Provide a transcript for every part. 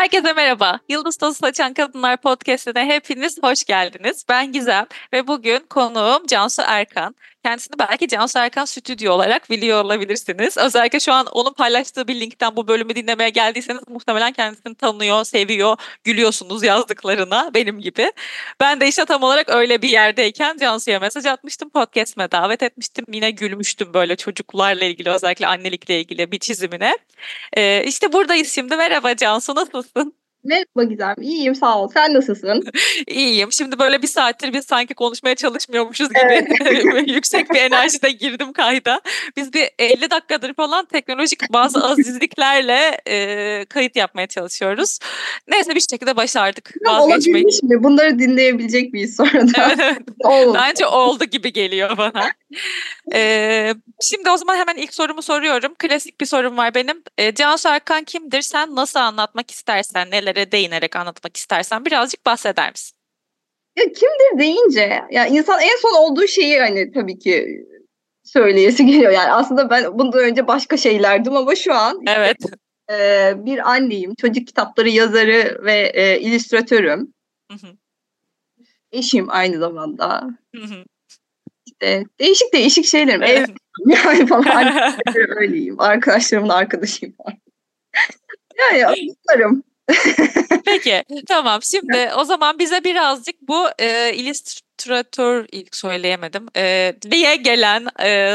Herkese merhaba. Yıldız Tozu Saçan Kadınlar Podcast'ine hepiniz hoş geldiniz. Ben Gizem ve bugün konuğum Cansu Erkan. Kendisini belki Cansu Erkan Stüdyo olarak biliyor olabilirsiniz. Özellikle şu an onun paylaştığı bir linkten bu bölümü dinlemeye geldiyseniz muhtemelen kendisini tanıyor, seviyor, gülüyorsunuz yazdıklarına benim gibi. Ben de işte tam olarak öyle bir yerdeyken Cansu'ya mesaj atmıştım, podcast'ime davet etmiştim. Yine gülmüştüm böyle çocuklarla ilgili, özellikle annelikle ilgili bir çizimine. İşte buradayız şimdi. Merhaba Cansu, nasılsın? Merhaba Gizem, iyiyim sağ ol. Sen nasılsın? İyiyim. Şimdi böyle bir saattir biz sanki konuşmaya çalışmıyormuşuz gibi yüksek bir enerjide girdim kayda. Biz bir 50 dakikadır falan teknolojik bazı azizliklerle kayıt yapmaya çalışıyoruz. Neyse bir şekilde başardık. Olabilmiş mi? Bunları dinleyebilecek miyiz sonra da? Evet. Bence oldu gibi geliyor bana. Şimdi o zaman hemen ilk sorumu soruyorum. Klasik bir sorum var benim. Cansu Erkan kimdir? Sen nasıl anlatmak istersen, nelere değinerek anlatmak istersen birazcık bahseder misin? Ya kimdir deyince, ya insan en son olduğu şeyi hani tabii ki söyleyesi geliyor. Yani aslında ben bundan önce başka şeylerdim ama şu an evet. Bir anneyim, çocuk kitapları yazarı ve illüstratörüm. Hı-hı. Eşim aynı zamanda. Hı-hı. İşte değişik şeylerim. Evet. Yani falan öyleyim. Arkadaşlarımın arkadaşıyım falan. Yani anlarım. Peki tamam, şimdi o zaman bize birazcık bu illüstratör ilk söyleyemedim diye gelen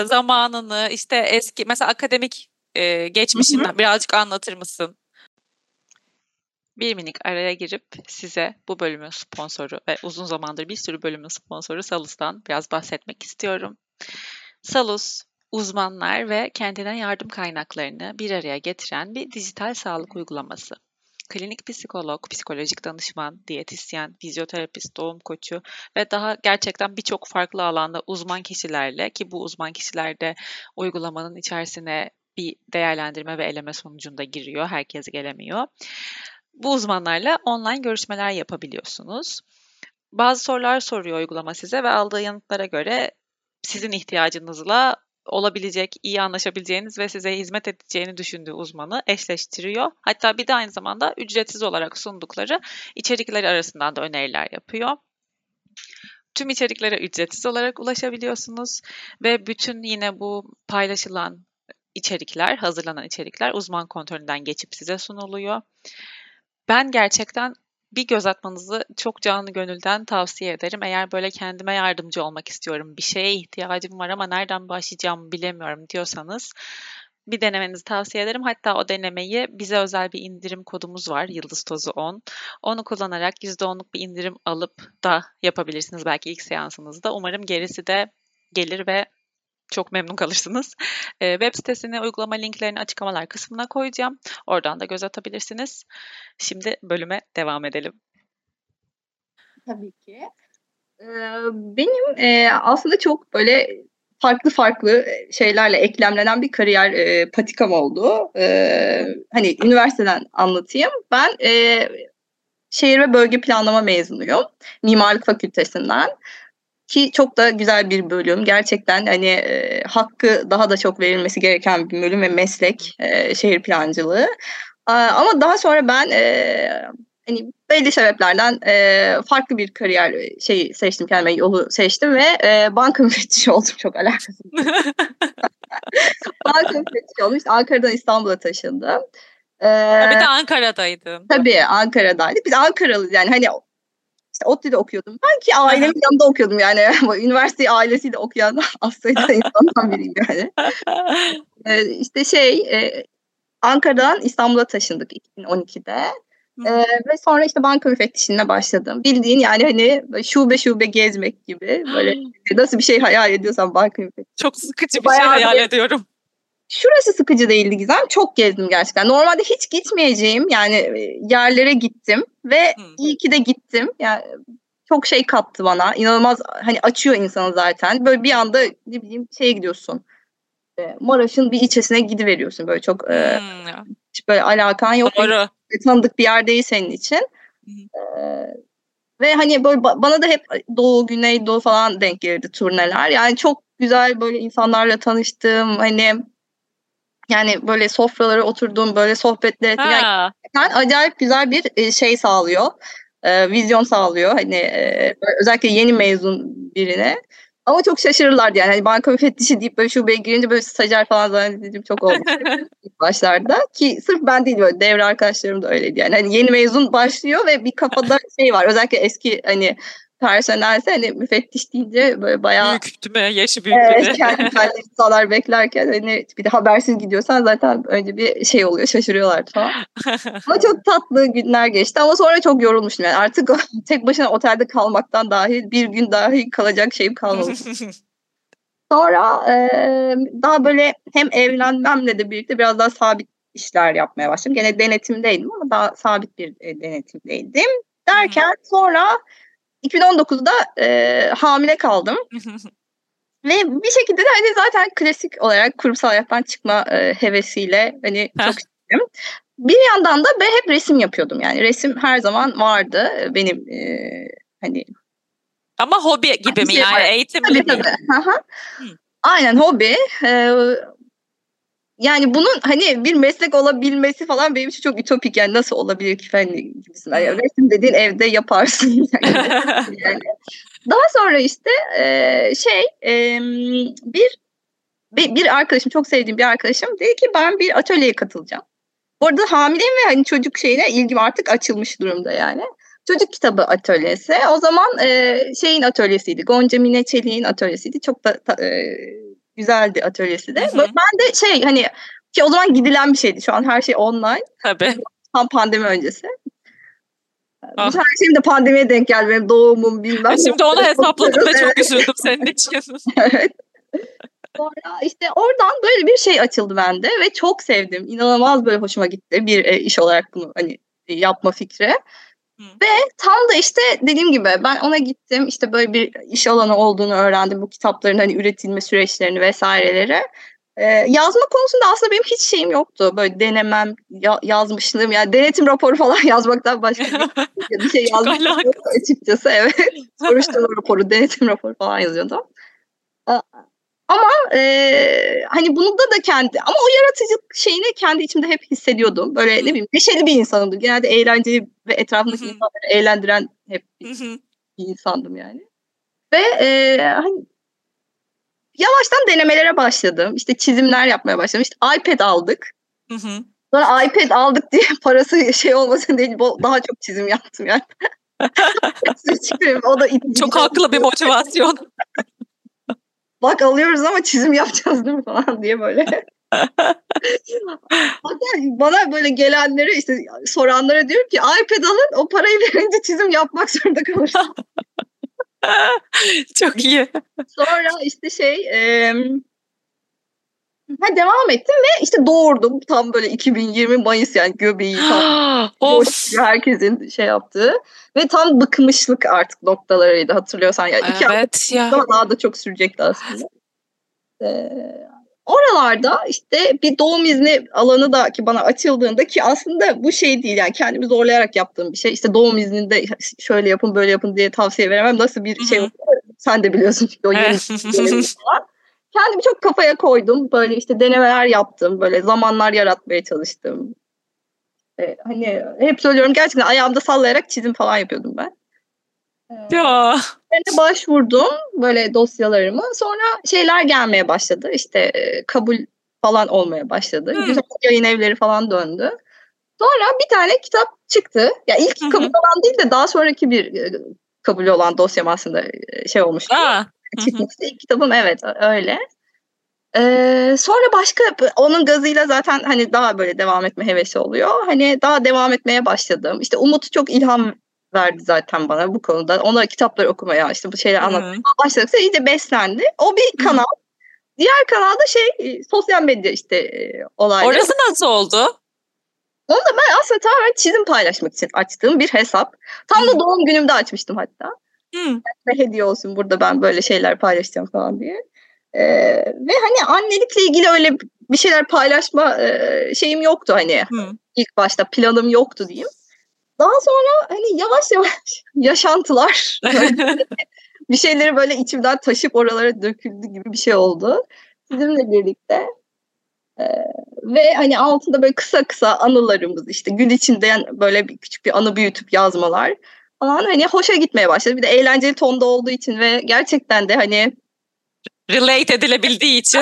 zamanını, işte eski mesela akademik geçmişinden birazcık anlatır mısın? Bir minik araya girip size bu bölümün sponsoru ve uzun zamandır bir sürü bölümün sponsoru Salus'tan biraz bahsetmek istiyorum. Salus, uzmanlar ve kendine yardım kaynaklarını bir araya getiren bir dijital sağlık uygulaması. Klinik psikolog, psikolojik danışman, diyetisyen, fizyoterapist, doğum koçu ve daha gerçekten birçok farklı alanda uzman kişilerle, ki bu uzman kişiler de uygulamanın içerisine bir değerlendirme ve eleme sonucunda giriyor. Herkes gelemiyor. Bu uzmanlarla online görüşmeler yapabiliyorsunuz. Bazı sorular soruyor uygulama size ve aldığı yanıtlara göre sizin ihtiyacınızla olabilecek, iyi anlaşabileceğiniz ve size hizmet edeceğini düşündüğü uzmanı eşleştiriyor. Hatta bir de aynı zamanda ücretsiz olarak sundukları içerikleri arasından da öneriler yapıyor. Tüm içeriklere ücretsiz olarak ulaşabiliyorsunuz ve bütün yine bu paylaşılan içerikler, hazırlanan içerikler uzman kontrolünden geçip size sunuluyor. Ben gerçekten bir göz atmanızı çok canı gönülden tavsiye ederim. Eğer böyle kendime yardımcı olmak istiyorum, bir şeye ihtiyacım var ama nereden başlayacağımı bilemiyorum diyorsanız bir denemenizi tavsiye ederim. Hatta o denemeyi, bize özel bir indirim kodumuz var, YILDIZTOZU10. Onu kullanarak %10'luk bir indirim alıp da yapabilirsiniz belki ilk seansınızda. Umarım gerisi de gelir ve çok memnun kalırsınız. Web sitesini, uygulama linklerini açıklamalar kısmına koyacağım. Oradan da göz atabilirsiniz. Şimdi bölüme devam edelim. Tabii ki. Benim aslında çok böyle farklı şeylerle eklemlenen bir kariyer patikam oldu. Hani üniversiteden anlatayım. Ben şehir ve bölge planlama mezunuyum. Mimarlık Fakültesinden. Ki çok da güzel bir bölüm. Gerçekten hani hakkı daha da çok verilmesi gereken bir bölüm ve meslek, şehir plancılığı. Ama daha sonra ben hani belli sebeplerden farklı bir kariyer seçtim, kendime yolu seçtim ve banka müfettişi oldum. Çok alakasız. Banka müfettişi oldum. İşte Ankara'dan İstanbul'a taşındım. Bir de Ankara'daydım. Tabii Ankara'daydık. Biz Ankaralıyız yani hani. İşte ODTÜ'de okuyordum. Ben ki ailemin yanında okuyordum yani. Üniversiteyi ailesiyle okuyan az sayıda insandan biriyim yani. İşte Ankara'dan İstanbul'a taşındık 2012'de. Ve sonra işte banka müfettişliğine başladım. Bildiğin yani hani şube gezmek gibi. Böyle nasıl bir şey hayal ediyorsan banka müfettişliği. Çok sıkıcı bir bayağı şey hayal ediyorum. Şurası sıkıcı değildi Gizem. Çok gezdim gerçekten. Normalde hiç gitmeyeceğim yani yerlere gittim ve iyi ki de gittim. Yani çok şey kattı bana. İnanılmaz hani açıyor insanı zaten. Böyle bir anda ne bileyim gidiyorsun. Maraş'ın bir ilçesine gidiveriyorsun böyle çok hiç böyle alakan yok. Doğru. Tanıdık bir yer değil senin için. Ve hani böyle bana da hep Doğu, Güneydoğu falan denk gelirdi turneler. Yani çok güzel böyle insanlarla tanıştım. Hani Yani böyle sofralara oturduğum, böyle sohbetler ettiğim, yani acayip güzel bir şey sağlıyor. Vizyon sağlıyor. Hani özellikle yeni mezun birine. Ama çok şaşırırlardı yani. Hani banka müfettişi deyip böyle şubeye girince böyle stajyer falan zannedildiğim çok olmuştu ilk başlarda. Ki sırf ben değil, böyle devre arkadaşlarım da öyleydi yani. Hani yeni mezun başlıyor ve bir kafada şey var. Özellikle eski hani personelse hani müfettiş deyince böyle bayağı... Büyük değil mi? Yaşı büyük değil mi? Kendi insanlar beklerken hani bir de habersiz gidiyorsan zaten önce bir şey oluyor, şaşırıyorlar falan. Ama çok tatlı günler geçti ama sonra çok yorulmuştum yani. Artık tek başına otelde kalmaktan dahil bir gün dahi kalacak şeyim kalmadı. Sonra daha böyle hem evlenmemle de birlikte biraz daha sabit işler yapmaya başladım. Gene denetimdeydim ama daha sabit bir denetimdeydim. Derken sonra 2019'da hamile kaldım. Ve bir şekilde de hani zaten klasik olarak kurumsal hayattan çıkma hevesiyle hani çok istedim. Bir yandan da ben hep resim yapıyordum yani. Resim her zaman vardı benim hani. Ama hobi gibi mi yani? Eğitim gibi. Tabii. Aynen hobi. Yani bunun hani bir meslek olabilmesi falan benim için çok ütopik yani, nasıl olabilir ki falan gibisinden. Yani resim dediğin evde yaparsın. Yani. Daha sonra işte bir arkadaşım, çok sevdiğim bir arkadaşım dedi ki ben bir atölyeye katılacağım. Bu arada hamileyim ve hani çocuk şeyine ilgim artık açılmış durumda yani. Çocuk kitabı atölyesi. O zaman şeyin atölyesiydi. Gonca Mineçelik'in atölyesiydi. Çok da güzeldi atölyesi de. Hı-hı. Ben de şey hani ki o zaman gidilen bir şeydi. Şu an her şey online. Tabii. Tam pandemi öncesi. Ah. Her şeyim de pandemiye denk geldi. Benim doğumum bilmem. Şimdi onu hesapladım da çok üzüldüm senin için. Evet. Sonra işte oradan böyle bir şey açıldı bende ve çok sevdim. İnanılmaz böyle hoşuma gitti bir iş olarak bunu hani yapma fikri. Ve tam da işte dediğim gibi ben ona gittim, işte böyle bir iş alanı olduğunu öğrendim, bu kitapların hani üretilme süreçlerini vesaireleri. Yazma konusunda aslında benim hiç şeyim yoktu, böyle denemem, yazmışlığım yani denetim raporu falan yazmaktan başka bir şey yazmıştım açıkçası, evet. Soruşturma raporu, denetim raporu falan yazıyordum. Ama hani bunu da kendi, ama o yaratıcılık şeyini kendi içimde hep hissediyordum. Böyle ne bileyim, neşeli bir insanımdım. Genelde eğlenceli ve etrafındaki insanları eğlendiren hep bir insandım yani. Ve hani yavaştan denemelere başladım. İşte çizimler yapmaya başladım. İşte iPad aldık. Sonra iPad aldık diye parası şey olmasın diye daha çok çizim yaptım yani. O da çok haklı bir motivasyon. Bak alıyoruz ama çizim yapacağız değil mi falan diye böyle. Bana böyle gelenlere, işte soranlara diyorum ki iPad alın, o parayı verince çizim yapmak zorunda kalırsın. Çok iyi. Sonra işte devam ettim ve işte doğurdum. Tam böyle 2020 Mayıs yani, göbeği tam boş, herkesin şey yaptığı ve tam bıkmışlık artık noktalarıydı, hatırlıyorsan yani. Evet, 2 ya. Daha da çok sürecekti aslında. Oralarda işte bir doğum izni alanı da ki bana açıldığında, ki aslında bu şey değil yani, kendimi zorlayarak yaptığım bir şey. İşte doğum izninde şöyle yapın böyle yapın diye tavsiye veremem, nasıl bir şey oluyor sen de biliyorsun çünkü o yeni falan. Kendimi çok kafaya koydum. Böyle işte denemeler yaptım. Böyle zamanlar yaratmaya çalıştım. Hani hep söylüyorum, gerçekten ayağımda sallayarak çizim falan yapıyordum ben. Ya. Ben de başvurdum böyle dosyalarımı. Sonra şeyler gelmeye başladı. İşte kabul falan olmaya başladı. Güzel yayın evleri falan döndü. Sonra bir tane kitap çıktı. Ya ilk kabul olan değil de daha sonraki bir kabul olan dosyam aslında şey olmuştu. Aa. Çıkmıştı ilk kitabım, evet öyle. Sonra başka, onun gazıyla zaten hani daha böyle devam etme hevesi oluyor. Hani daha devam etmeye başladım. İşte Umut çok ilham verdi zaten bana bu konuda. Ona kitapları okumaya, işte bu şeyleri anlatmaya başladıkça iyice beslendi. O bir kanal. Diğer kanalda sosyal medya işte olayları. Orası nasıl oldu? Onu da ben aslında tamamen çizim paylaşmak için açtığım bir hesap. Tam da doğum günümde açmıştım hatta. Hediye olsun, burada ben böyle şeyler paylaşacağım falan diye. Ve hani annelikle ilgili öyle bir şeyler paylaşma şeyim yoktu hani. İlk başta planım yoktu diyeyim. Daha sonra hani yavaş yavaş yaşantılar bir şeyleri böyle içimden taşıp oralara döküldü gibi bir şey oldu. Sizinle birlikte. Ve hani altında böyle kısa kısa anılarımız, işte gün içinde yani böyle bir küçük bir anı büyütüp yazmalar falan, hani hoşa gitmeye başladı. Bir de eğlenceli tonda olduğu için ve gerçekten de hani relate edilebildiği için.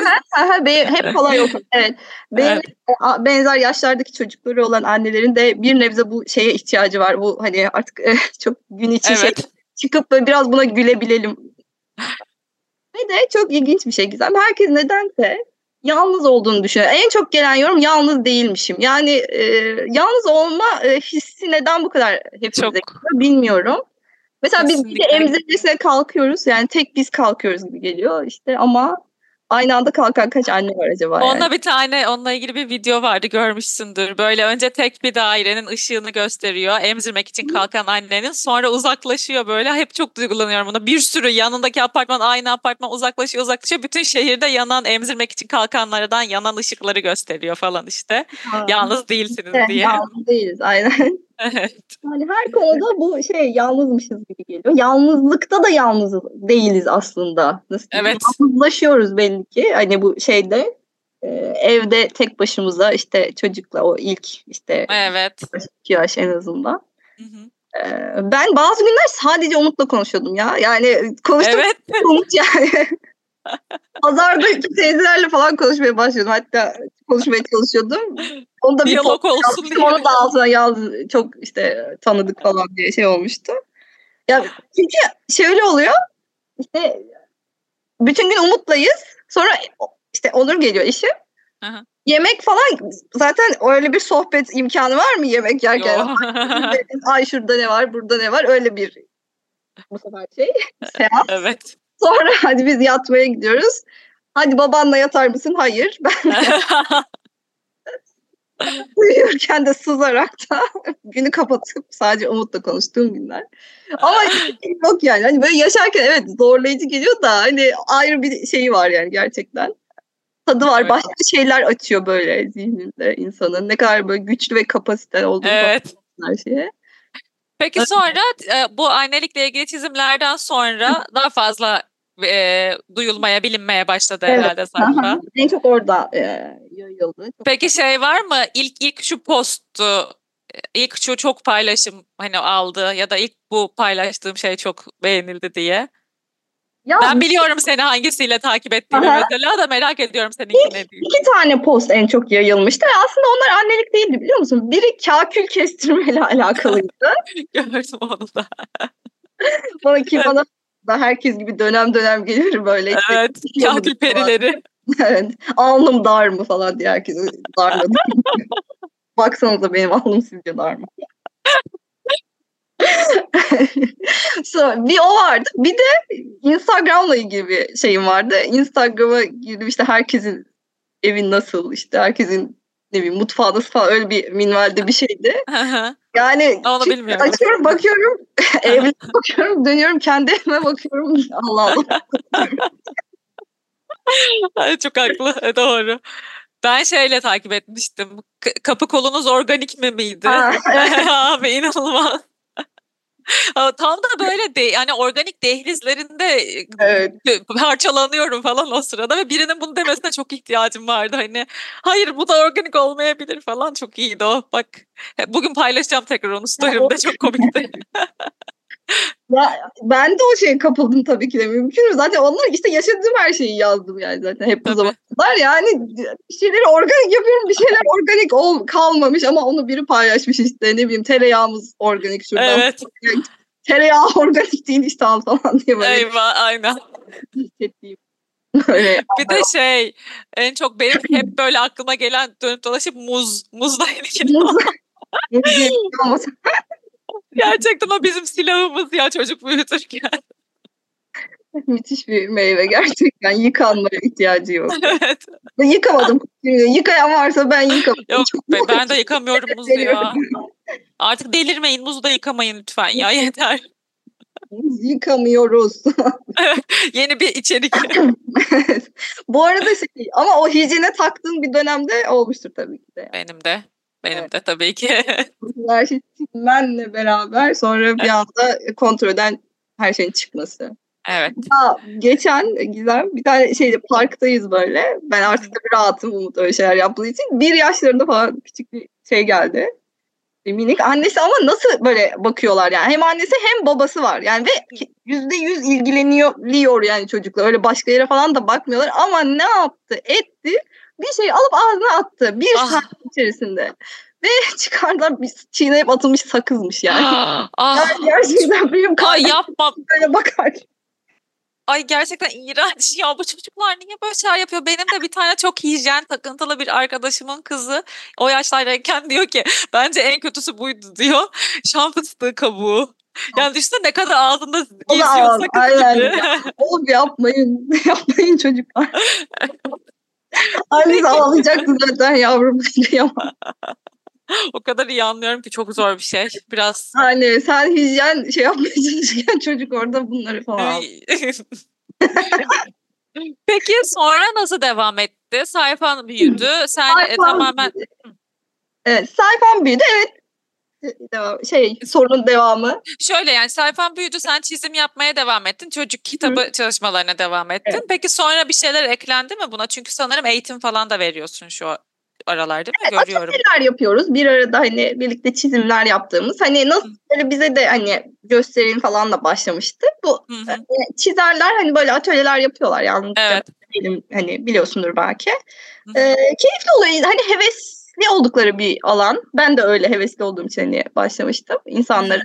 Hep kolay yok. Evet. Benzer yaşlardaki çocukları olan annelerin de bir nebze bu şeye ihtiyacı var. Bu hani artık çok gün içi şey çıkıp biraz buna gülebilelim. Ve de çok ilginç bir şey Gizem. Herkes nedense yalnız olduğunu düşünüyor. En çok gelen yorum yalnız değilmişim. Yani yalnız olma hissi neden bu kadar hepimize geliyor bilmiyorum. Mesela kesinlikle. Biz bir de emzirmesine kalkıyoruz. Yani tek biz kalkıyoruz gibi geliyor işte, ama aynı anda kalkan kaç anne var acaba? Onunla ilgili bir video vardı, görmüşsündür. Böyle önce tek bir dairenin ışığını gösteriyor. Emzirmek için kalkan annenin, sonra uzaklaşıyor böyle. Hep çok duygulanıyorum buna. Bir sürü yanındaki apartman, aynı apartman uzaklaşıyor. Bütün şehirde yanan, emzirmek için kalkanlardan yanan ışıkları gösteriyor falan işte. Ha. Yalnız değilsiniz diye. Yalnız değiliz aynen. Evet. Yani her konuda bu yalnızmışız gibi geliyor. Yalnızlıkta da yalnız değiliz aslında. Nasıl? Evet. Yalnızlaşıyoruz belli ki. Hani bu şeyde evde tek başımıza işte çocukla o ilk evet. Yaş en azından. Hı hı. Ben bazı günler sadece Umut'la konuşuyordum ya. Yani konuştum. Evet. Umut yani. Pazarda teyzelerle falan konuşmaya başlıyordum. Hatta konuşmaya çalışıyordum. Onu da diyalog olsun diye. Onu da altına yazdım. Çok tanıdık falan diye olmuştu. Ya çünkü şöyle oluyor. Bütün gün Umut'layız. Sonra Onur geliyor işe. Yemek falan, zaten öyle bir sohbet imkanı var mı yemek yerken? Ay şurada ne var, burada ne var? Öyle bir bu sefer seans. Evet. Sonra hadi biz yatmaya gidiyoruz. Hadi babanla yatar mısın? Hayır. Ben uyurken de sızarak da günü kapatıp sadece Umut'la konuştuğum günler. Ama yok yani. Hani böyle yaşarken evet zorlayıcı geliyor da hani ayrı bir şeyi var yani gerçekten. Tadı var. Evet. Başka şeyler açıyor böyle zihninde insanın. Ne kadar böyle güçlü ve kapasiteli olduğunu her şeye. Peki sonra bu annelikle ilgili çizimlerden sonra daha fazla duyulmaya, bilinmeye başladı herhalde sanırım. En çok orada yayıldı. Peki var mı? İlk şu postu, ilk şu çok paylaşım hani aldı ya da ilk bu paylaştığım şey çok beğenildi diye. Ya, ben biliyorum seni hangisiyle takip ettiğini mesela da merak ediyorum seninki ne diye. İki tane post en çok yayılmıştı. Aslında onlar annelik değildi biliyor musun? Biri kakül kestirmeyle alakalıydı. Gördüm onu da. Bana da herkes gibi dönem dönem gelir böyle. Evet, kakül perileri. Evet, alnım dar mı falan diye herkes darladı. Baksanıza benim alnım sizce dar mı? Bir o vardı. Bir de Instagram'la ilgili bir şeyim vardı. Instagram'a girdim herkesin evi nasıl, herkesin ne bileyim mutfağı nasıl falan, öyle bir minvalde bir şeydi. Yani onu bilmiyorum. Açıyorum bakıyorum, evlere bakıyorum, dönüyorum kendi evime bakıyorum. Allah Allah. Çok haklı, doğru. Ben takip etmiştim. Kapı kolunuz organik miydi? Abi inanılmaz. Tam da böyle yani organik dehlizlerinde parçalanıyorum falan o sırada ve birinin bunu demesine çok ihtiyacım vardı. Hani hayır bu da organik olmayabilir falan, çok iyiydi o. Bak bugün paylaşacağım tekrar onu story'imde, çok komikti. Ya, ben de o şeye kapıldım tabii ki de mümkün mü? Zaten onlar yaşadığım her şeyi yazdım yani zaten hep bu zamanlar. Yani bir şeyleri organik yapıyorum, bir şeyler organik kalmamış ama onu biri paylaşmış ne bileyim tereyağımız organik şuradan. Evet. Tereyağı organik değil falan diye böyle. Eyvah aynen. Bir de en çok benim hep böyle aklıma gelen dönüp dolaşıp muzla ilgili. Muz. Gerçekten o bizim silahımız ya çocuk büyütürken. Müthiş bir meyve gerçekten. Yıkanmaya ihtiyacı yok. Evet. Ben yıkamadım. Yıkayan varsa ben yıkamadım. Yok ben de yıkamıyorum muzu ya. Artık delirmeyin, muzu da yıkamayın lütfen ya, yeter. Muz yıkamıyoruz. Yeni bir içerik. Bu arada ama o hijyene taktığın bir dönemde olmuştur tabii ki de. Yani. Benim de tabii ki. Her şey benle beraber sonra bir anda kontrolden her şeyin çıkması. Evet. Ya, geçen Gizem bir tane parktayız böyle. Ben artık da bir rahatım Umut öyle şeyler yaptığı için. 1 yaşlarında falan küçük bir geldi. Minik. Annesi ama nasıl böyle bakıyorlar yani. Hem annesi hem babası var. Yani ve %100 ilgileniyor yani çocukla. Öyle başka yere falan da bakmıyorlar. Ama ne yaptı etti. Bir şey alıp ağzına attı. Bir saat içerisinde. Ve çıkardılar çiğneyip atılmış sakızmış yani. Yani gerçekten benim yapmam. Böyle bakar. Ay gerçekten iğrenç ya, bu çocuklar niye böyle şeyler yapıyor? Benim de bir tane çok hijyen takıntılı bir arkadaşımın kızı o yaşlardayken diyor ki bence en kötüsü buydu diyor. Şam fıstığı kabuğu. Yani düşünsene ne kadar ağzında geziyor sakız gibi. Oğlum yapmayın. Yapmayın çocuklar. Annesi ağlayacaktı zaten yavrum. O kadar iyi anlıyorum ki çok zor bir şey. Biraz. Hani sen hijyen yapmaya çalışırken çocuk orada bunları falan. Peki sonra nasıl devam etti? Sayfan büyüdü. Büyüdü. Evet, sayfan büyüdü. Evet. Sorunun devamı. Şöyle yani sayfan büyüdü, sen çizim yapmaya devam ettin. Çocuk kitabı çalışmalarına devam ettin. Evet. Peki sonra bir şeyler eklendi mi buna? Çünkü sanırım eğitim falan da veriyorsun şu an. Aralarda mı görüyorum? Atölyeler yapıyoruz. Bir arada birlikte çizimler yaptığımız. Nasıl böyle bize de gösterin falan da başlamıştı. Bu çizerler böyle atölyeler yapıyorlar yalnız. Evet. Biliyorsundur belki. Keyifli oluyor. Hevesli oldukları bir alan. Ben de öyle hevesli olduğum için başlamıştım. İnsanların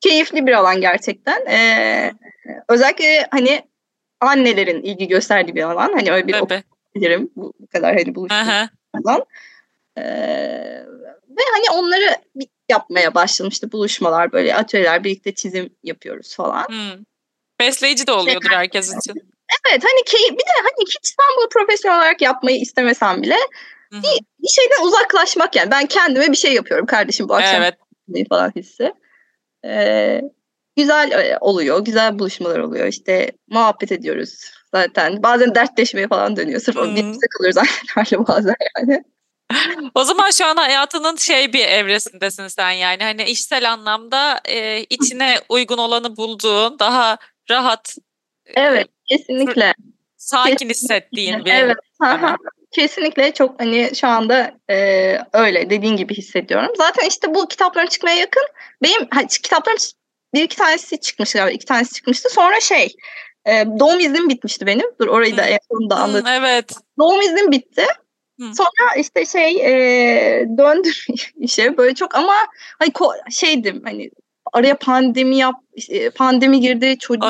keyifli bir alan gerçekten. Özellikle annelerin ilgi gösterdiği bir alan. Öyle bir okuyabilirim. Bu kadar buluştum. Ve onları yapmaya başlamıştı, buluşmalar böyle atölyeler, birlikte çizim yapıyoruz falan. Besleyici de oluyordur herkes için. Evet bir de hiç ben bunu profesyonel olarak yapmayı istemesem bile bir şeyden uzaklaşmak yani ben kendime bir şey yapıyorum kardeşim bu akşam falan hissi. Güzel oluyor, güzel buluşmalar oluyor muhabbet ediyoruz. Zaten bazen dertleşmeye falan dönüyor. Sırf birbirimize kalıyoruz annelerle bazen yani. O zaman şu an hayatının bir evresindesin sen yani. İşsel anlamda içine uygun olanı bulduğun, daha rahat. Evet, kesinlikle. Sakin hissettiğin bir. Evet, kesinlikle çok şu anda öyle dediğin gibi hissediyorum. Zaten bu kitapların çıkmaya yakın. Benim kitaplarım 1-2 tanesi çıkmıştı galiba. 2 tanesi çıkmıştı. Sonra doğum iznim bitmişti benim. Dur orayı da en sonunda anlatayım. Evet. Doğum iznim bitti. Sonra döndüm işe böyle çok ama araya pandemi girdi, çocuk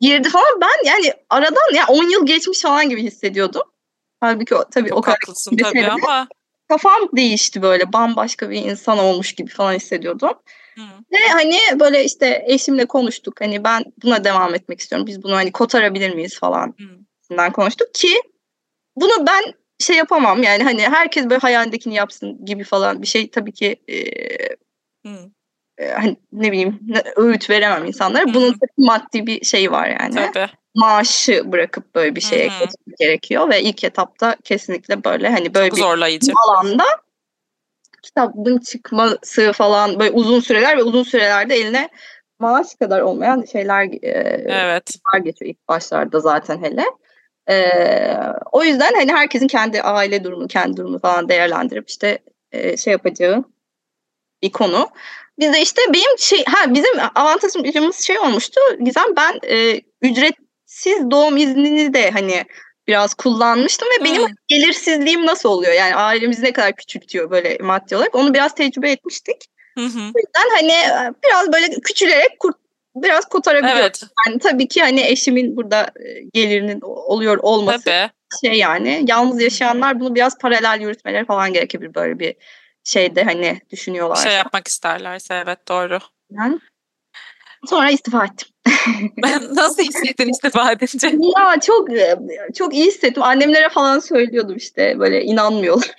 girdi falan. Ben aradan 10 yıl geçmiş falan gibi hissediyordum. Halbuki tabii o kadar haklısın tabii ama kafam değişti böyle bambaşka bir insan olmuş gibi falan hissediyordum. Ve böyle eşimle konuştuk. Ben buna devam etmek istiyorum. Biz bunu kotarabilir miyiz falan. Konuştuk ki bunu ben yapamam. Yani herkes böyle hayalindekini yapsın gibi falan bir şey tabii ki öğüt veremem insanlara. Bunun maddi bir şeyi var yani. Tabii. Maaşı bırakıp böyle bir şeye geçmek gerekiyor ve ilk etapta kesinlikle böyle böyle çok bir zorlayıcı alanda kitabın çıkması falan böyle uzun süreler ve uzun sürelerde eline maaş kadar olmayan şeyler geçiyor ilk başlarda zaten hele. O yüzden herkesin kendi aile durumu, kendi durumu falan değerlendirip yapacağı bir konu. Biz de benim bizim avantajımız olmuştu. Gizem ben ücretsiz doğum iznini de biraz kullanmıştım ve benim gelirsizliğim nasıl oluyor? Yani ailemiz ne kadar küçültüyor böyle maddi olarak. Onu biraz tecrübe etmiştik. O yüzden biraz böyle küçülerek biraz kotarabiliyoruz. Evet. Yani tabii ki eşimin burada gelirinin oluyor olması tabii. Yalnız yaşayanlar bunu biraz paralel yürütmeleri falan gerekebilir böyle bir şeyde düşünüyorlar. Bir şey yapmak isterlerse evet doğru. Yani. Sonra istifa ettim. Ben nasıl hissettin istifa edince? Ya çok iyi hissettim. Annemlere falan söylüyordum böyle inanmıyorlar.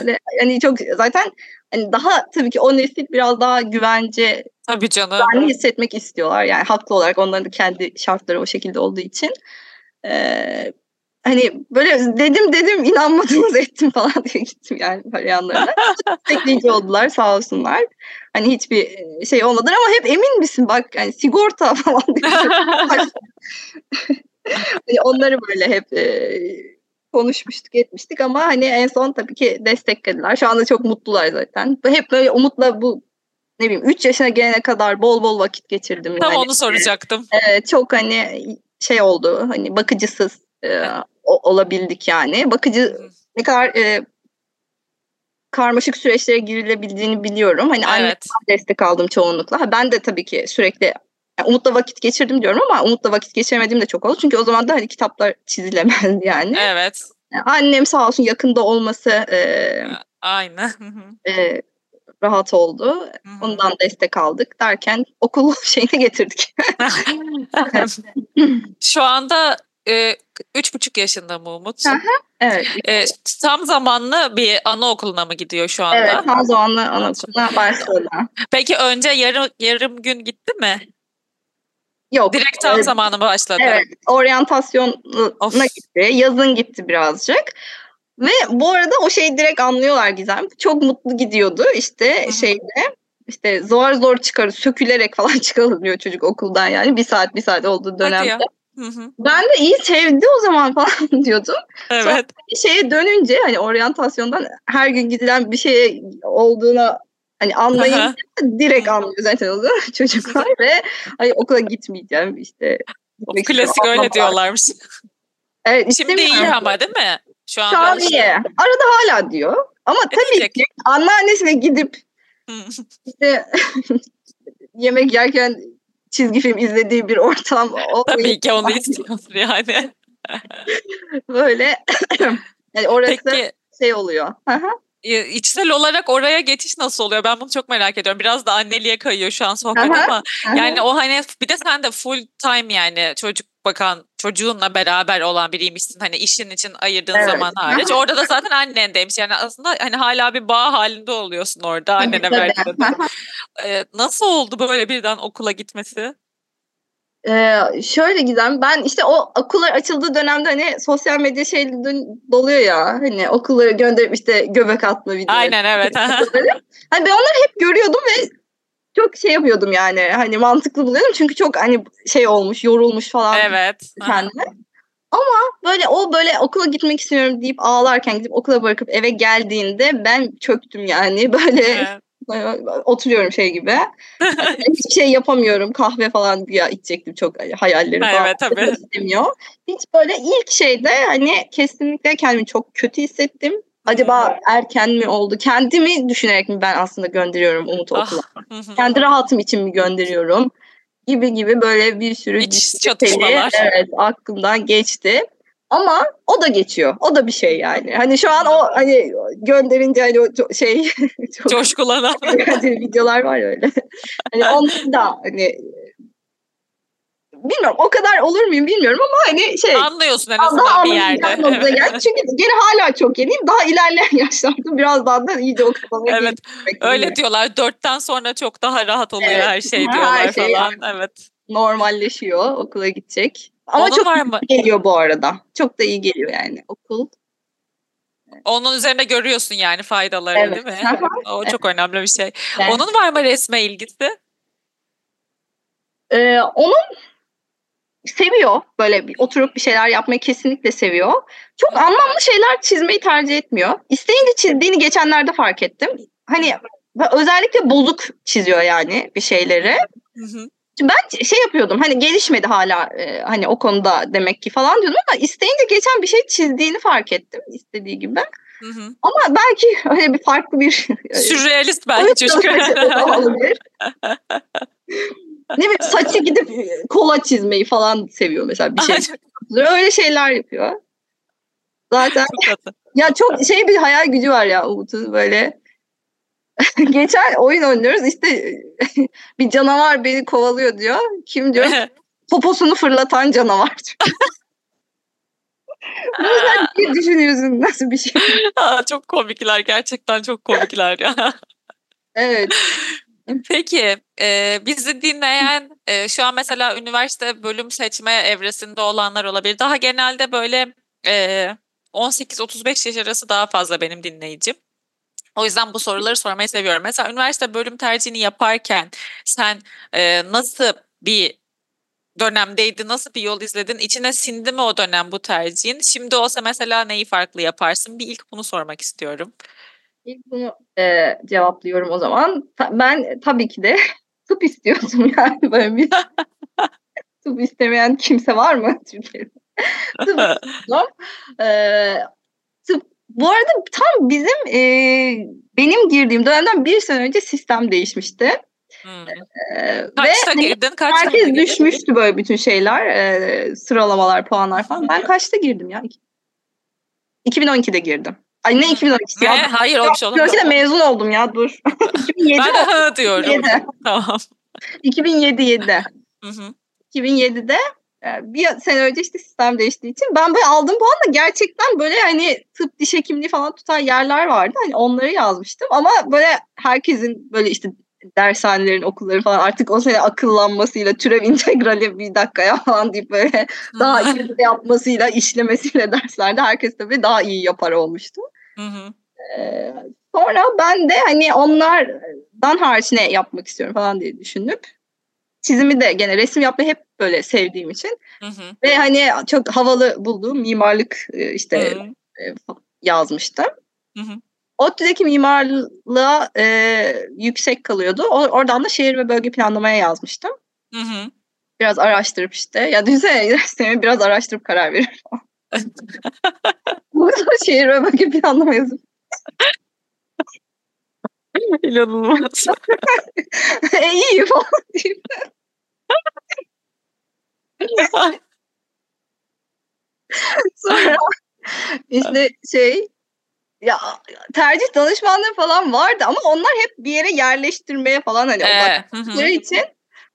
Böyle çok zaten daha tabii ki o nesil biraz daha güvence. Tabii canım. Güvenli hissetmek istiyorlar yani haklı olarak onların da kendi şartları o şekilde olduğu için. hani böyle dedim inanmadınız ettim falan diye gittim yani böyle yanlarına. Tekleyici oldular sağ olsunlar. Hani hiçbir şey olmadı ama hep emin misin bak yani sigorta falan diye. Hani onları böyle hep konuşmuştuk etmiştik ama hani en son tabii ki desteklediler. Şu anda çok mutlular zaten. Hep böyle Umut'la bu ne bileyim 3 yaşına gelene kadar bol bol vakit geçirdim. Tam yani. Onu soracaktım. Çok hani şey oldu hani bakıcısız olabildik yani. Bakıcı ne kadar karmaşık süreçlere girilebildiğini biliyorum. Hani annemden destek aldım çoğunlukla. Ben de tabii ki sürekli yani Umut'la vakit geçirdim diyorum ama Umut'la vakit geçiremediğim de çok oldu. Çünkü o zaman da hani kitaplar çizilemezdi yani. Evet. Yani annem sağ olsun yakında olması aynı. Rahat oldu. Hı-hı. Ondan destek aldık derken okul şeyine getirdik. Şu anda 3,5 yaşında mı Umut? Hı-hı. Evet. Tam zamanlı bir anaokuluna mı gidiyor şu anda? Evet, tam zamanlı anaokuluna başladı. Peki önce yarım gün gitti mi? Yok. Direkt tam zamanı başladı. Evet, oryantasyona gitti. Yazın gitti birazcık. Ve bu arada o şeyi direkt anlıyorlar Gizem. Çok mutlu gidiyordu işte şeyde. İşte zor çıkarız, sökülerek falan çıkarılıyor çocuk okuldan yani. Bir saat olduğu dönemde. Ben de iyi sevdi o zaman falan diyordum. Evet. Sonra şeye dönünce hani oryantasyondan her gün gidilen bir şey olduğuna hani anlayınca direkt anlıyor zaten o zaman çocuklar ve hani okula gitmeyeceğim işte. Klasik öyle diyorlarmış. Evet, şimdi iyi ama değil mi? Şu an iyi. Şey. Arada hala diyor. Ama tabii ki anneannesine gidip işte yemek yerken çizgi film izlediği bir ortam. Tabii ki onu istiyorsun yani. Böyle yani orası peki, şey oluyor. İçsel olarak oraya geçiş nasıl oluyor? Ben bunu çok merak ediyorum. Biraz da anneliğe kayıyor şu an sohbet ama yani o hani bir de sen de full time yani çocuğunla beraber olan biriymişsin. Hani işin için ayırdığın zaman hariç. Orada da zaten annendeymiş. Yani aslında hani hala bir bağ halinde oluyorsun orada annene verdiğinde. Nasıl oldu böyle birden okula gitmesi? Şöyle Gizem, ben işte o okullar açıldığı dönemde hani sosyal medya şey doluyor ya hani okulları gönderip işte göbek atma videoları. Aynen evet. Hani ben onları hep görüyordum ve çok şey yapıyordum yani hani mantıklı buluyordum çünkü çok hani şey olmuş yorulmuş falan. Evet. Kendime. Ama böyle o böyle okula gitmek istiyorum deyip ağlarken gidip okula bırakıp eve geldiğinde ben çöktüm yani böyle. Evet. Oturuyorum şey gibi. Hiçbir şey yapamıyorum. Kahve falan ya içecektim çok hayallerim. Evet tabii. Hiç böyle ilk şeyde hani kesinlikle kendimi çok kötü hissettim. Acaba erken mi oldu? Kendimi düşünerek mi ben aslında gönderiyorum Umut okula? Kendi rahatım için mi gönderiyorum? Gibi böyle bir sürü iç çatışmalar. Evet aklımdan geçti. Ama o da geçiyor. O da bir şey yani. Hani şu an o hani gönderince hani o şey coşkulanan videolar var öyle. Hani ondan da hani bilmiyorum o kadar olur muyum bilmiyorum ama hani şey anlıyorsun en azından bir yerde. Evet. Çünkü geri hala çok yeniyim. Daha ilerleyen yaşlarda birazdan da iyice okutmaya evet. Öyle diyorlar. 4'ten sonra çok daha rahat oluyor her şey diyorlar her şey falan. Yani. Evet. Normalleşiyor okula gidecek. Ama onun çok var mı? Geliyor bu arada. Çok da iyi geliyor yani okul. Onun üzerine görüyorsun yani faydaları değil mi? O çok önemli bir şey. Evet. Onun var mı resme ilgisi? Onun seviyor. Böyle oturup bir şeyler yapmayı kesinlikle seviyor. Çok anlamlı şeyler çizmeyi tercih etmiyor. İsteyince çizdiğini geçenlerde fark ettim. Hani özellikle bozuk çiziyor yani bir şeyleri. Hı. Ben şey yapıyordum hani gelişmedi hala hani o konuda demek ki falan diyordum ama isteyince geçen bir şey çizdiğini fark ettim istediği gibi. Hı. Ama belki öyle bir farklı bir... Sürrealist belki çocuk. Ne bileyim saçı gidip kola çizmeyi falan seviyor mesela bir şey. Öyle şeyler yapıyor. Zaten ya çok şey bir hayal gücü var ya Umut'un böyle. Geçen oyun oynuyoruz işte bir canavar beni kovalıyor diyor. Kim diyor? Poposunu fırlatan canavar diyor. Bunu bir düşünüyorsun nasıl bir şey? Çok komikler gerçekten çok komikler ya. Evet. Peki bizi dinleyen şu an mesela üniversite bölüm seçme evresinde olanlar olabilir. Daha genelde böyle 18-35 yaş arası daha fazla benim dinleyicim. O yüzden bu soruları sormayı seviyorum. Mesela üniversite bölüm tercihini yaparken sen nasıl bir dönemdeydi, nasıl bir yol izledin? İçine sindi mi o dönem bu tercihin? Şimdi olsa mesela neyi farklı yaparsın? Bir ilk bunu sormak istiyorum. İlk bunu cevaplıyorum o zaman. Ben tabii ki de tıp istiyordum yani. Böyle bir tıp istemeyen kimse var mı Türkiye'de? Tıp istiyordum. Bu arada tam bizim benim girdiğim dönemden bir sene önce sistem değişmişti. Kaçta girdin? Herkes düşmüştü böyle bütün şeyler, sıralamalar, puanlar falan. Ben kaçta girdim ya? 2012'de girdim. Ay ne 2012'si ya? Hayır o bir şey olmadı. 2012'de mezun oldum ya dur. 2007 ben diyorum. 2007. Tamam. 2007'de. 2007'de. Bir sene önce işte sistem değiştiği için ben böyle aldığım puanla gerçekten böyle hani tıp, diş hekimliği falan tutan yerler vardı. Hani onları yazmıştım ama böyle herkesin böyle işte dershanelerin, okulları falan artık o sene akıllanmasıyla, türev integrali bir dakikaya falan deyip böyle daha iyi yapmasıyla, işlemesiyle derslerde herkes tabii daha iyi yapar olmuştu. Sonra ben de hani onlardan hariç ne yapmak istiyorum falan diye düşünüp çizimi de gene resim yapmayı hep böyle sevdiğim için ve hani çok havalı bulduğum mimarlık işte yazmıştım. ODTÜ'deki mimarlığa yüksek kalıyordu. Oradan da şehir ve bölge planlamaya yazmıştım. Biraz araştırıp işte ya düşünsene biraz araştırıp karar veririm. Burada şehir ve bölge planlama yazdım. İnanılmaz. İyi falan diyeyim. Sonra işte ya tercih danışmanlığı falan vardı ama onlar hep bir yere yerleştirmeye falan hani onlar için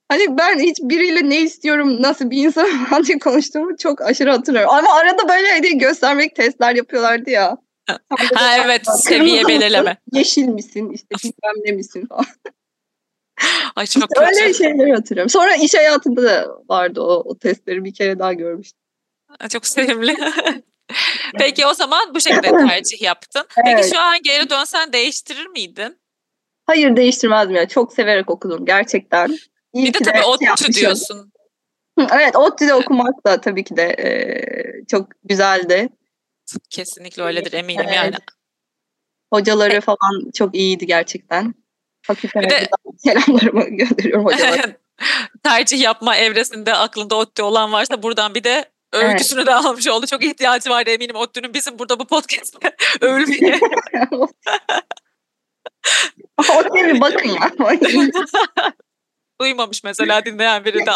hani ben hiç biriyle ne istiyorum, nasıl bir insan falan diye konuştuğumu çok aşırı hatırlıyorum ama arada böyle hani göstermek testler yapıyorlardı ya. Ha evet, seviye belirleme. Yeşil misin işte bilmem ne misin falan. Ay çok işte kötü. Öyle şeyleri hatırlıyorum. Sonra iş hayatında da vardı o testleri bir kere daha görmüştüm. Çok sevimli. Peki o zaman bu şekilde tercih yaptın. Evet. Peki şu an geri dönsen değiştirir miydin? Hayır değiştirmezdim ya. Çok severek okudum gerçekten. İyi bir de tabii ODTÜ diyorsun. Evet ODTÜ'de okumak da tabii ki de çok güzeldi. Kesinlikle öyledir eminim yani. Hocaları falan çok iyiydi gerçekten. Hakikaten selamlarımı gönderiyorum hocalara. Tercih yapma evresinde aklında ODTÜ olan varsa buradan bir de öyküsünü de almış oldu. Çok ihtiyacı vardı eminim ODTÜ'nün bizim burada bu podcast'te övülmeye. ODTÜ'ye bakın ya. Duymamış mesela dinleyen biri de.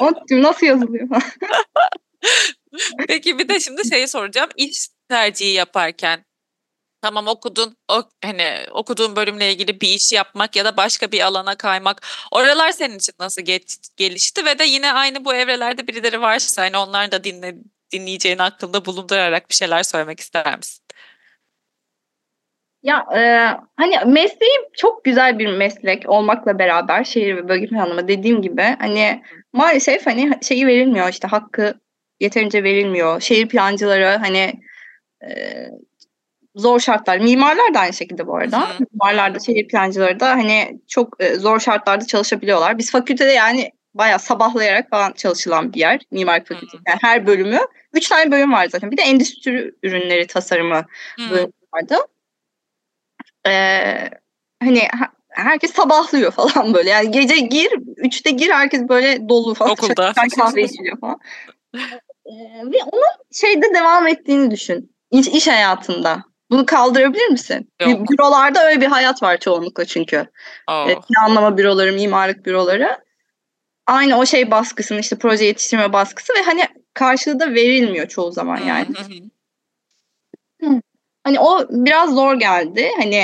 ODTÜ nasıl yazılıyor? Peki bir de şimdi şeyi soracağım. İş tercihi yaparken tamam okudun, hani okuduğun bölümle ilgili bir iş yapmak ya da başka bir alana kaymak. Oralar senin için nasıl gelişti ve de yine aynı bu evrelerde birileri varsa hani onlar da dinleyeceğini aklında bulundurarak bir şeyler söylemek ister misin? Ya hani mesleğim çok güzel bir meslek olmakla beraber şehir ve bölge planlama dediğim gibi hani maalesef hani şeyi verilmiyor işte hakkı yeterince verilmiyor. Şehir plancılara hani zor şartlar. Mimarlar da aynı şekilde bu arada. Mimarlar da şehir plancıları da hani çok zor şartlarda çalışabiliyorlar. Biz fakültede yani bayağı sabahlayarak falan çalışılan bir yer. Mimarlık fakültesi. Yani her bölümü. 3 tane bölüm var zaten. Bir de endüstri ürünleri tasarımı bölümü vardı. Hani herkes sabahlıyor falan böyle. Yani gece gir, 3'te gir herkes böyle dolu falan. Okulda. Kahve içiliyor falan. Ve onun şeyde devam ettiğini düşün. İş hayatında. Bunu kaldırabilir misin? Yok. Bürolarda öyle bir hayat var çoğunlukla çünkü. Planlama büroları, mimarlık büroları. Aynı o şey baskısının işte proje yetiştirme baskısı ve hani karşılığı da verilmiyor çoğu zaman yani. Hani o biraz zor geldi. Hani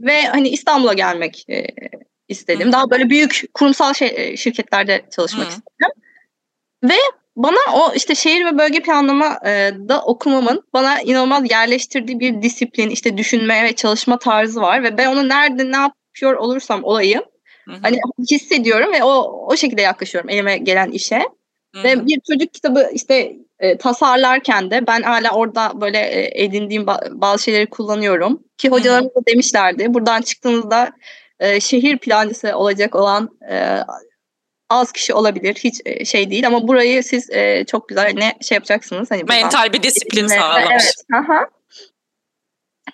ve hani İstanbul'a gelmek istedim. Daha böyle büyük kurumsal şirketlerde çalışmak istedim. Ve bana o işte şehir ve bölge planlamada okumamın bana inanılmaz yerleştirdiği bir disiplin, işte düşünme ve çalışma tarzı var ve ben onu nerede ne yapıyor olursam olayım hani hissediyorum ve o şekilde yaklaşıyorum elime gelen işe. Ve bir çocuk kitabı işte tasarlarken de ben hala orada böyle edindiğim bazı şeyleri kullanıyorum. Ki hocalarımız da demişlerdi, buradan çıktığınızda şehir plancısı olacak olan az kişi olabilir, hiç şey değil, ama burayı siz çok güzel ne şey yapacaksınız, hani mental bir disiplin sağlamış. Evet. Aha.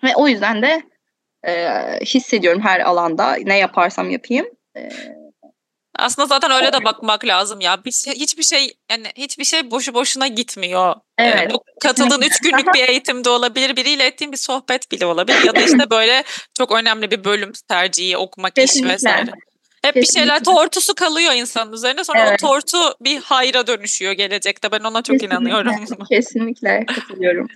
Ve o yüzden de hissediyorum her alanda, ne yaparsam yapayım. Aslında zaten öyle de bakmak lazım ya. Hiçbir şey boşu boşuna gitmiyor. Evet. Katıldığın 3 günlük bir eğitimde olabilir, biriyle ettiğin bir sohbet bile olabilir ya da işte böyle çok önemli bir bölüm tercihi, okumak, kesinlikle, iş vesaire. Hep kesinlikle bir şeyler tortusu kalıyor insanın üzerine. Sonra evet, o tortu bir hayra dönüşüyor gelecekte. Ben ona çok inanıyorum. Kesinlikle katılıyorum.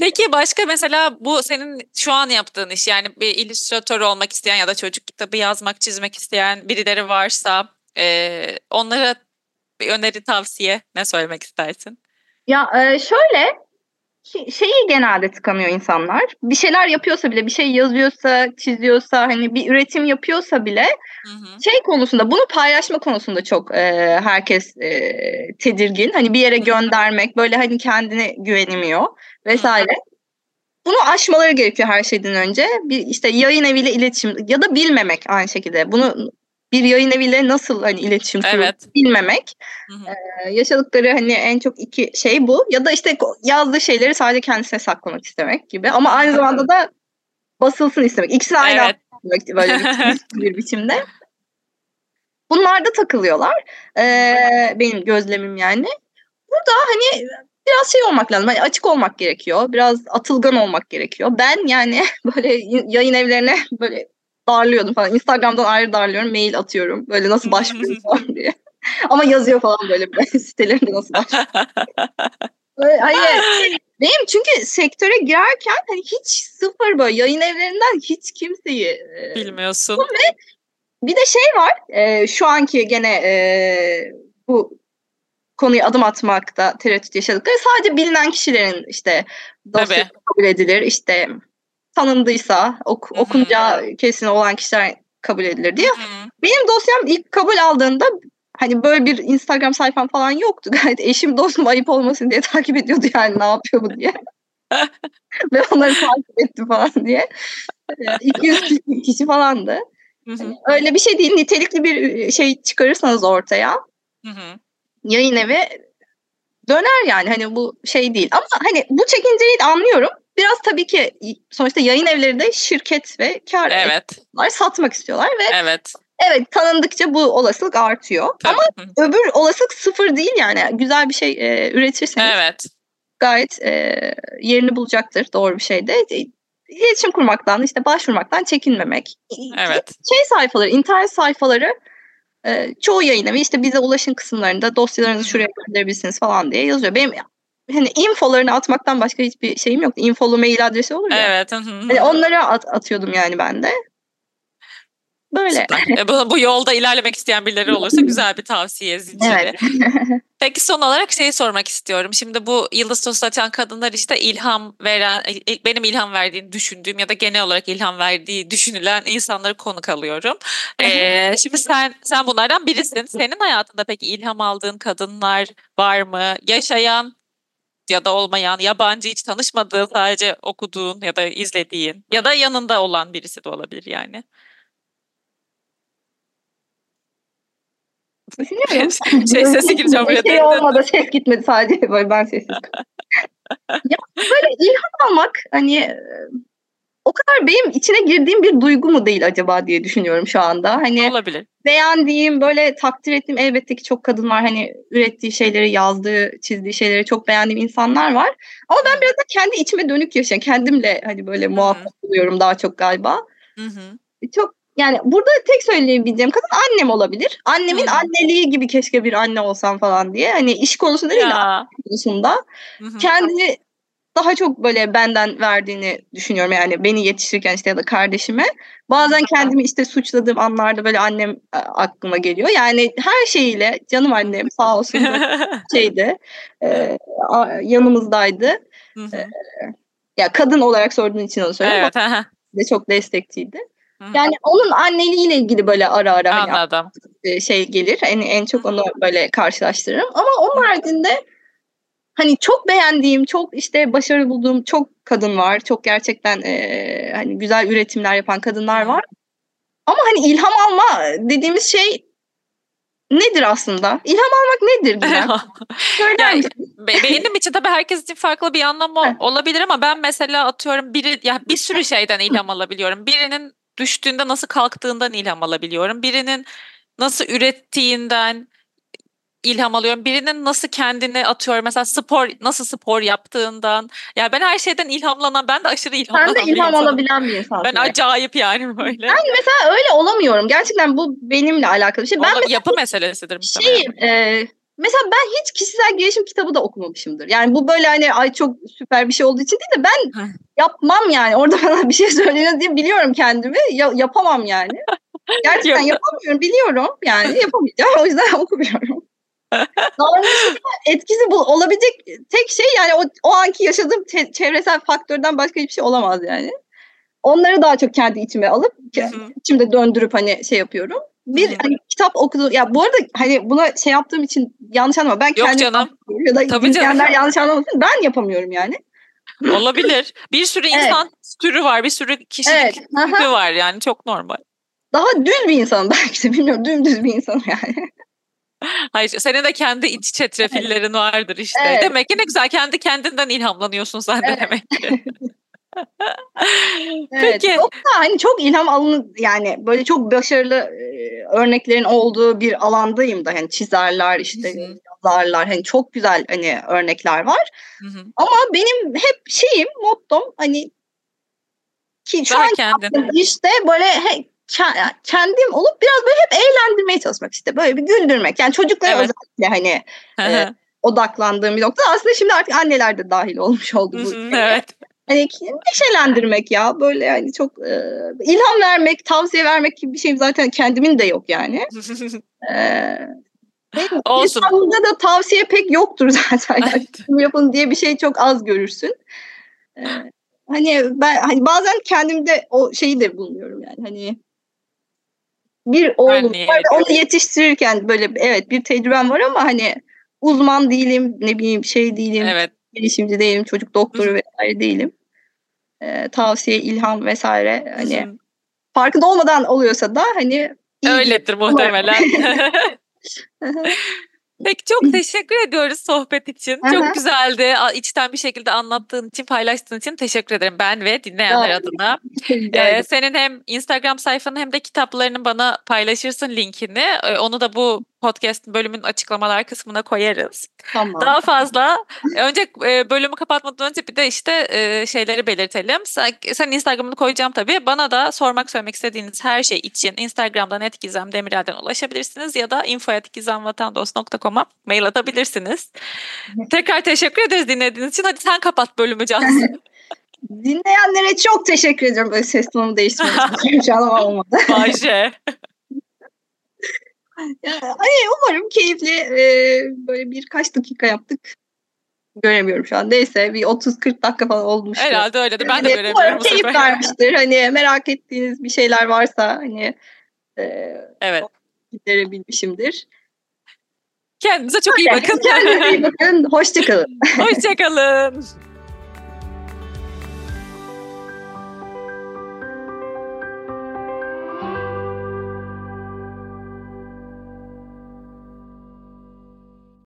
Peki başka, mesela bu senin şu an yaptığın iş, yani bir illüstratör olmak isteyen ya da çocuk kitabı yazmak, çizmek isteyen birileri varsa onlara bir öneri, tavsiye ne söylemek istersin? Ya şöyle, şeyi genelde tıkanıyor insanlar. Bir şeyler yapıyorsa bile, bir şey yazıyorsa, çiziyorsa, hani bir üretim yapıyorsa bile, şey konusunda, bunu paylaşma konusunda çok herkes tedirgin. Hani bir yere göndermek, böyle hani kendine güvenemiyor vesaire. Bunu aşmaları gerekiyor her şeyden önce. Bir işte yayın eviyle iletişim ya da bilmemek aynı şekilde. Bunu bir yayın eviyle nasıl hani iletişim kurulur, evet, bilmemek. Yaşadıkları hani en çok iki şey bu. Ya da işte yazdığı şeyleri sadece kendisine saklamak istemek gibi. Ama aynı zamanda da basılsın istemek. İkisini aynı anda böyle bir biçimde. Bunlarda takılıyorlar. Benim gözlemim yani. Burada hani biraz şey olmak lazım. Hani açık olmak gerekiyor. Biraz atılgan olmak gerekiyor. Ben yani böyle yayın evlerine böyle darlıyordum falan. Instagram'dan ayrı darlıyorum. Mail atıyorum. Böyle nasıl başvurayım falan diye. Ama yazıyor falan böyle. Sitelerinde nasıl başvurayım. Hayır. Benim çünkü sektöre girerken hani hiç sıfır, böyle yayın evlerinden hiç kimseyi bilmiyorsun. Ve bir de şey var. Şu anki gene bu konuya adım atmakta tereddüt yaşadıkları, sadece bilinen kişilerin işte dosya kabul edilir. İşte tanındıysa, okunca kesin olan kişiler kabul edilir diye. Benim dosyam ilk kabul aldığında hani böyle bir Instagram sayfam falan yoktu. Gayet eşim, dostum ayıp olmasın diye takip ediyordu yani, ne yapıyor bu diye. Ve onları takip etti falan diye. 200 kişi falandı. Yani öyle bir şey değil. Nitelikli bir şey çıkarırsanız ortaya, yayın evi döner yani. Hani bu şey değil. Ama hani bu çekinceyi de anlıyorum. Biraz tabii ki sonuçta yayın evleri de şirket ve kar ediyorlar, satmak istiyorlar ve evet, tanındıkça bu olasılık artıyor. Tabii. Ama öbür olasılık sıfır değil yani. Güzel bir şey üretirseniz gayet yerini bulacaktır doğru bir şey de. İletişim kurmaktan, işte başvurmaktan çekinmemek. Şey sayfaları, internet sayfaları çoğu yayın evi işte bize ulaşın kısımlarında dosyalarınızı şuraya gönderebilirsiniz falan diye yazıyor. Benim hani infolarını atmaktan başka hiçbir şeyim yoktu. İnfolu mail adresi olur ya. Evet. Hani onları atıyordum yani ben de. Böyle. Bu yolda ilerlemek isteyen birileri olursa güzel bir tavsiye zinciri. Evet. Peki son olarak şeyi sormak istiyorum. Şimdi bu Yıldız Tozu Saçan Kadınlar işte ilham veren, benim ilham verdiğini düşündüğüm ya da genel olarak ilham verdiği düşünülen insanları konuk alıyorum. Şimdi sen bunlardan birisin. Senin hayatında peki ilham aldığın kadınlar var mı? Yaşayan ya da olmayan, yabancı, hiç tanışmadığın, sadece okuduğun ya da izlediğin ya da yanında olan birisi de olabilir yani. Sesi gireceğim. Şey olmadı, ses gitmedi, sadece böyle ben sessiz. Ya böyle ilham almak hani o kadar benim içine girdiğim bir duygu mu değil acaba diye düşünüyorum şu anda. Hani olabilir. Beğendiğim, böyle takdir ettiğim elbette ki çok kadın var. Hani ürettiği şeyleri, yazdığı, çizdiği şeyleri çok beğendiğim insanlar var. Ama ben biraz da kendi içime dönük yaşayan, kendimle hani böyle muhabbet oluyorum daha çok galiba. Çok yani burada tek söyleyebileceğim kadın annem olabilir. Annemin anneliği gibi keşke bir anne olsam falan diye. Hani iş konusunda değil, iş konusunda. Kendini daha çok böyle benden verdiğini düşünüyorum yani, beni yetiştirirken işte ya da kardeşime. Bazen kendimi işte suçladığım anlarda böyle annem aklıma geliyor. Yani her şeyiyle canım annem sağ olsun şeydi, yanımızdaydı. Ya kadın olarak sorduğun için onu söylüyorum. Evet. De çok destekçiydi. Yani onun anneliğiyle ilgili böyle ara ara hani şey gelir. En çok onu böyle karşılaştırırım. Ama onun haricinde hani çok beğendiğim, çok işte başarı bulduğum çok kadın var. Çok gerçekten hani güzel üretimler yapan kadınlar var. Ama hani ilham alma dediğimiz şey nedir aslında? İlham almak nedir Gizem? Yani, benim için tabii herkes için farklı bir anlamı olabilir ama ben mesela atıyorum biri, ya bir sürü şeyden ilham alabiliyorum. Birinin düştüğünde nasıl kalktığından ilham alabiliyorum. Birinin nasıl ürettiğinden ilham alıyorum. Birinin nasıl kendini atıyorum. Mesela nasıl spor yaptığından. Yani ben her şeyden ilhamlanan, ben de aşırı ilhamlanan bir insanım. Sen de ilham alabilen bir insansın. Ben acayip yani böyle. Ben mesela öyle olamıyorum. Gerçekten bu benimle alakalı bir şey. Ben mesela yapı meselesidir. Mesela ben hiç kişisel gelişim kitabı da okumamışımdır. Yani bu böyle hani ay çok süper bir şey olduğu için değil de ben yapmam yani. Orada bana bir şey söyleniyor diye biliyorum kendimi. Yapamam yani. Gerçekten yapamıyorum. Biliyorum yani yapamayacağım. O yüzden okumuyorum. Etkisi bu olabilecek tek şey yani o anki yaşadığım çevresel faktörden başka hiçbir şey olamaz yani. Onları daha çok kendi içime alıp içimde döndürüp hani şey yapıyorum. Bir hani kitap okuduğum, ya bu arada hani buna şey yaptığım için yanlış anlama. Ben kendim ya da insanlar yanlış anlamasın. Ben yapamıyorum yani. Olabilir. Bir sürü insan türü var, bir sürü kişilik türü var yani çok normal. Daha düz bir insanım belki de bilmiyorum. Dümdüz bir insanım yani. Hayır, senin de kendi iç çetrefillerin vardır işte. Evet. Demek ki ne güzel kendi kendinden ilhamlanıyorsun sen de demek ki. Evet. Peki. Çok da hani çok ilham alın yani böyle çok başarılı örneklerin olduğu bir alandayım da hani çizerler işte yazarlar hani çok güzel hani örnekler var. Hı-hı. Ama benim hep şeyim mottom hani ki şu an işte böyle kendim olup biraz böyle hep eğlendirmeye çalışmak işte. Böyle bir güldürmek. Yani çocuklara özellikle hani odaklandığım bir nokta. Aslında şimdi artık anneler de dahil olmuş oldu bu. Evet. Hani neşelendirmek ya. Böyle yani çok ilham vermek, tavsiye vermek gibi bir şeyim zaten kendimin de yok yani. Olsun. İnsanlarda da tavsiye pek yoktur zaten. Yani evet. Yapın diye bir şey çok az görürsün. Hani ben hani bazen kendimde o şeyi de bulmuyorum yani hani bir oğlum var onu yetiştirirken böyle bir tecrübem var ama hani uzman değilim, ne bileyim şey değilim, gelişimci değilim, çocuk doktoru vesaire değilim. Tavsiye, ilham vesaire hani farkında olmadan oluyorsa da hani öyledir muhtemelen. Peki çok teşekkür ediyoruz sohbet için. Aha. Çok güzeldi. İçten bir şekilde anlattığın için, paylaştığın için teşekkür ederim ben ve dinleyenler adına. Senin hem Instagram sayfanı hem de kitaplarını bana paylaşırsın linkini. Onu da bu podcast bölümünün açıklamalar kısmına koyarız. Tamam. Daha fazla. Önce bölümü kapatmadan önce bir de işte şeyleri belirtelim. Sen Instagram'ını koyacağım tabii. Bana da sormak, söylemek istediğiniz her şey için Instagram'dan @gizemdemirel'den ulaşabilirsiniz ya da info@gizemvatandos.com'a mail atabilirsiniz. Tekrar teşekkür ederiz dinlediğiniz için. Hadi sen kapat bölümü Cansu. Dinleyenlere çok teşekkür ediyorum. Böyle ses tonumu değiştirmek için. Canım olmadı. Baje. Yani umarım keyifli böyle birkaç dakika yaptık. Göremiyorum şu an. Neyse bir 30-40 dakika falan olmuştur. Herhalde öyledir. Ben de göremiyorum. Umarım keyif vermiştir. Hani merak ettiğiniz bir şeyler varsa hani giderebilmişimdir. Kendinize çok iyi bakın. Kendinize iyi bakın. Hoşçakalın. Hoşçakalın.